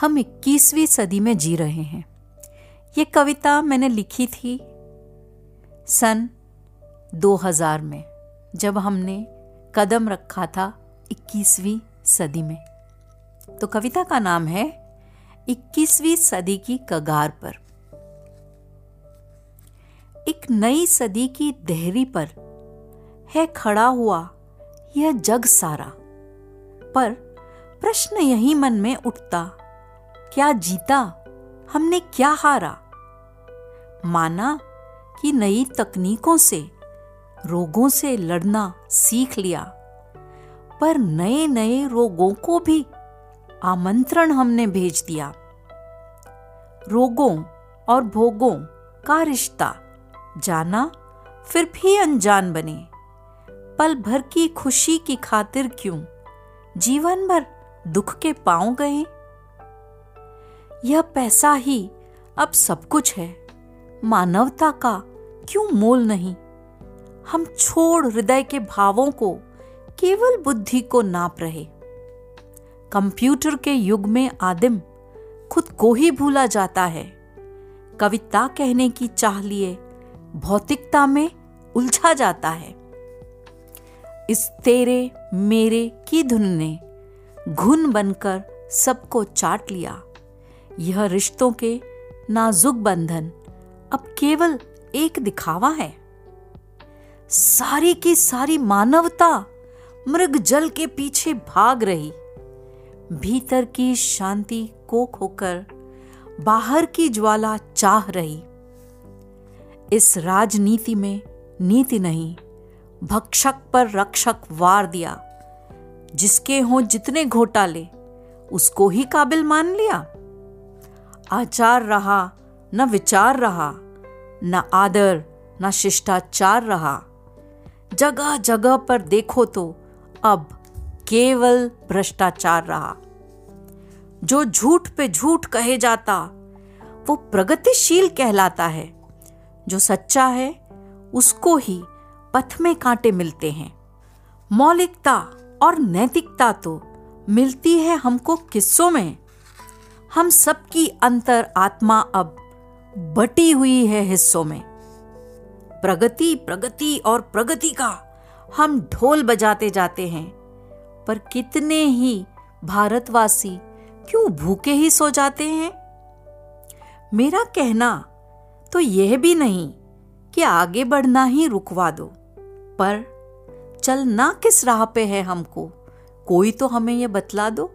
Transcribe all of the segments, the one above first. हम 21वीं सदी में जी रहे हैं। ये कविता मैंने लिखी थी सन 2000 में, जब हमने कदम रखा था 21वीं सदी में। तो कविता का नाम है 21वीं सदी की कगार पर। एक नई सदी की देहरी पर है खड़ा हुआ यह जग सारा, पर प्रश्न यही मन में उठता, क्या जीता हमने क्या हारा। माना कि नई तकनीकों से रोगों से लड़ना सीख लिया, पर नए नए रोगों को भी आमंत्रण हमने भेज दिया। रोगों और भोगों का रिश्ता जाना, फिर भी अनजान बने। पल भर की खुशी की खातिर क्यों जीवन भर दुख के पांव गए। यह पैसा ही अब सब कुछ है, मानवता का क्यों मोल नहीं। हम छोड़ हृदय के भावों को, केवल बुद्धि को नाप रहे। कंप्यूटर के युग में आदिम खुद को ही भूला जाता है। कविता कहने की चाह लिए भौतिकता में उलझा जाता है। इस तेरे मेरे की धुन ने घुन बनकर सबको चाट लिया। यह रिश्तों के नाजुक बंधन अब केवल एक दिखावा है। सारी की सारी मानवता मृग जल के पीछे भाग रही। भीतर की शांति को खोकर बाहर की ज्वाला चाह रही। इस राजनीति में नीति नहीं, भक्षक पर रक्षक वार दिया। जिसके हों जितने घोटाले, उसको ही काबिल मान लिया। आचार रहा न विचार रहा, न आदर न शिष्टाचार रहा। जगह जगह पर देखो तो अब केवल भ्रष्टाचार रहा। जो झूठ पे झूठ कहे जाता वो प्रगतिशील कहलाता है। जो सच्चा है उसको ही पथ में कांटे मिलते हैं। मौलिकता और नैतिकता तो मिलती है हमको किस्सों में। हम सबकी अंतर आत्मा अब बटी हुई है हिस्सों में। प्रगति प्रगति और प्रगति का हम ढोल बजाते जाते हैं, पर कितने ही भारतवासी क्यों भूखे ही सो जाते हैं। मेरा कहना तो यह भी नहीं कि आगे बढ़ना ही रुकवा दो, पर चलना किस राह पे है हमको, कोई तो हमें यह बतला दो।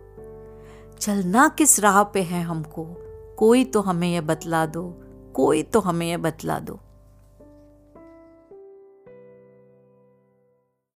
चलना किस राह पे है हमको, कोई तो हमें यह बतला दो, कोई तो हमें यह बतला दो।